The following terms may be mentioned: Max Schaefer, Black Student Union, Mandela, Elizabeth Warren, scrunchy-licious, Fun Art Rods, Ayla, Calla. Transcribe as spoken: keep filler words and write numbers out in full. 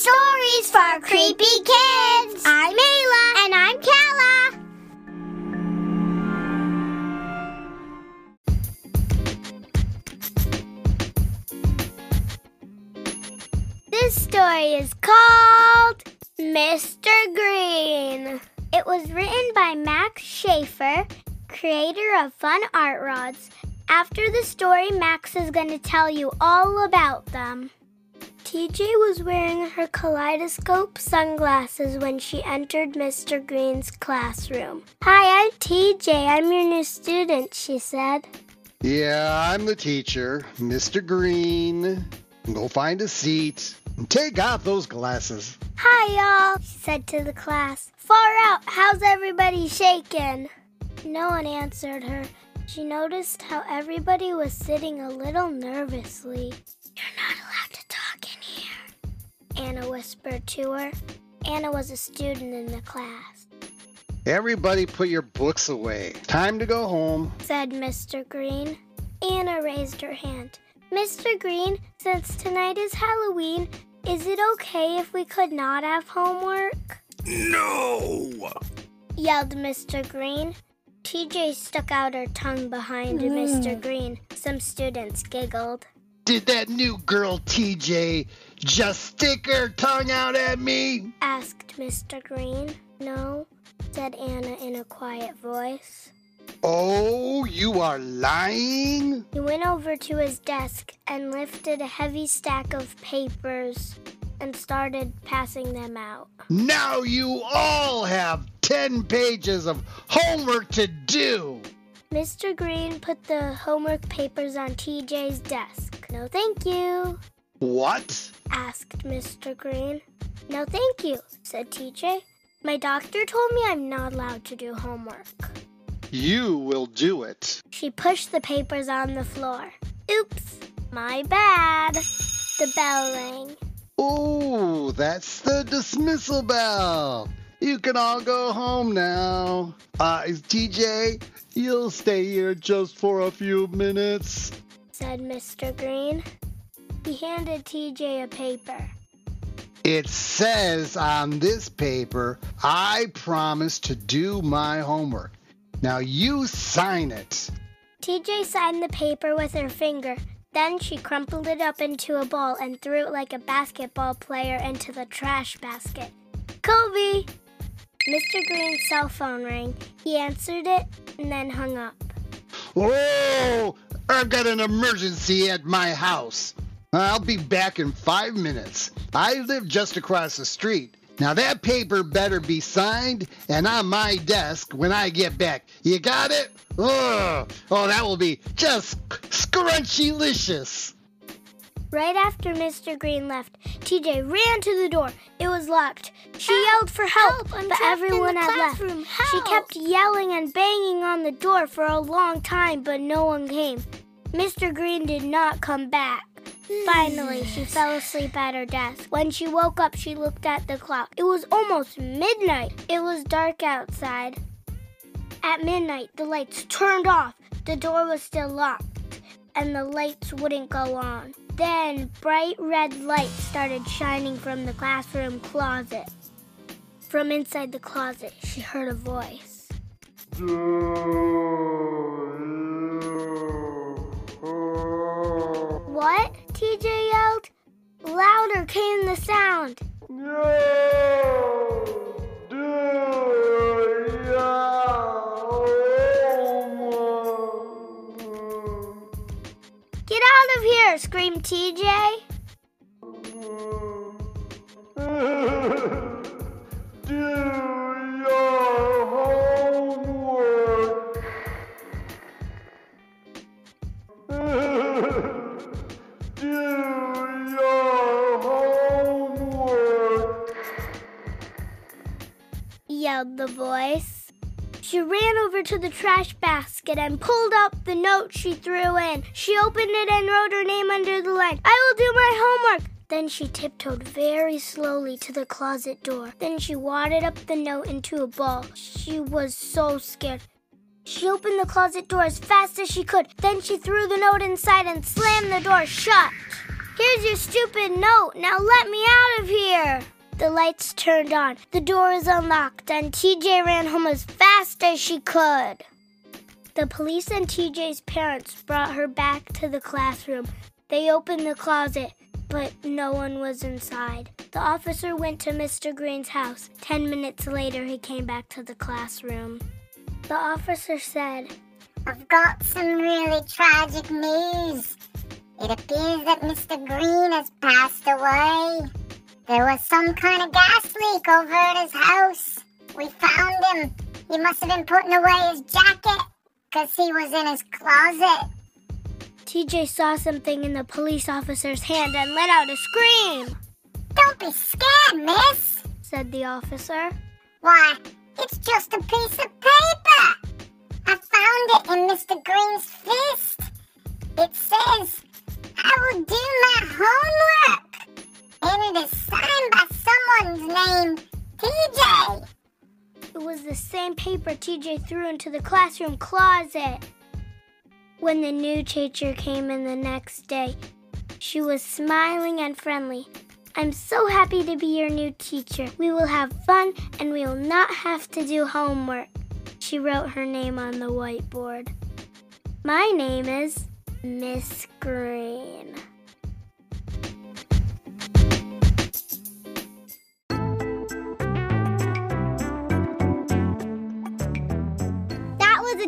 Stories for Creepy Kids! I'm Ayla. And I'm Calla. This story is called Mister Green. It was written by Max Schaefer, creator of Fun Art Rods. After the story, Max is going to tell you all about them. T J was wearing her kaleidoscope sunglasses when she entered Mister Green's classroom. "Hi, I'm T J. I'm your new student," she said. "Yeah, I'm the teacher, Mister Green. Go find a seat and take off those glasses." "Hi, y'all," she said to the class. "Far out. How's everybody shaking?" No one answered her. She noticed how everybody was sitting a little nervously. "You're not allowed to talk in here," Anna whispered to her. Anna was a student in the class. "Everybody put your books away. Time to go home," said Mister Green. Anna raised her hand. "Mister Green, since tonight is Halloween, is it okay if we could not have homework?" "No!" yelled Mister Green. T J stuck out her tongue behind mm. Mister Green. Some students giggled. "Did that new girl, T J, just stick her tongue out at me?" asked Mister Green. "No," said Anna in a quiet voice. "Oh, you are lying?" He went over to his desk and lifted a heavy stack of papers and started passing them out. "Now you all have ten pages of homework to do!" Mister Green put the homework papers on T J's desk. "No, thank you." "What?" asked Mister Green. "No, thank you," said T J. "My doctor told me I'm not allowed to do homework." "You will do it." She pushed the papers on the floor. "Oops, my bad." The bell rang. "Oh, that's the dismissal bell. You can all go home now. Uh, T J, you'll stay here just for a few minutes," said Mister Green. He handed T J a paper. "It says on this paper, I promise to do my homework. Now you sign it." T J signed the paper with her finger. Then she crumpled it up into a ball and threw it like a basketball player into the trash basket. "Kobe!" Mister Green's cell phone rang. He answered it and then hung up. "Oh, I've got an emergency at my house. I'll be back in five minutes. I live just across the street. Now that paper better be signed and on my desk when I get back. You got it? Ugh. Oh, that will be just scrunchy-licious." Right after Mister Green left, T J ran to the door. It was locked. She help, yelled for help, help but everyone had classroom. left. Help. She kept yelling and banging on the door for a long time, but no one came. Mister Green did not come back. Finally, she fell asleep at her desk. When she woke up, she looked at the clock. It was almost midnight. It was dark outside. At midnight, the lights turned off. The door was still locked, and the lights wouldn't go on. Then, bright red lights started shining from the classroom closet. From inside the closet, she heard a voice. "What?" T J yelled. Louder came the sound. "Get out of here!" screamed T J. "Do your homework." yelled the voice. She ran over to the trash basket and pulled up the note she threw in. She opened it and wrote her name under the line. "I will do my homework." Then she tiptoed very slowly to the closet door. Then she wadded up the note into a ball. She was so scared. She opened the closet door as fast as she could. Then she threw the note inside and slammed the door shut. Here's your stupid note. Now let me out of here. The lights turned on, the door was unlocked, and T J ran home as fast as she could. The police and T J's parents brought her back to the classroom. They opened the closet, but no one was inside. The officer went to Mister Green's house. Ten minutes later, he came back to the classroom. The officer said, "I've got some really tragic news. It appears that Mister Green has passed away. There was some kind of gas leak over at his house. We found him. He must have been putting away his jacket because he was in his closet." T J saw something in the police officer's hand and let out a scream. "Don't be scared, miss," said the officer. "Why, it's just a piece of paper. I found it in Mister Green's fist. It says, 'I will do my homework.' And it is signed by someone's name, T J." It was the same paper T J threw into the classroom closet. When the new teacher came in the next day, she was smiling and friendly. "I'm so happy to be your new teacher. We will have fun and we will not have to do homework." She wrote her name on the whiteboard. "My name is Miss Green."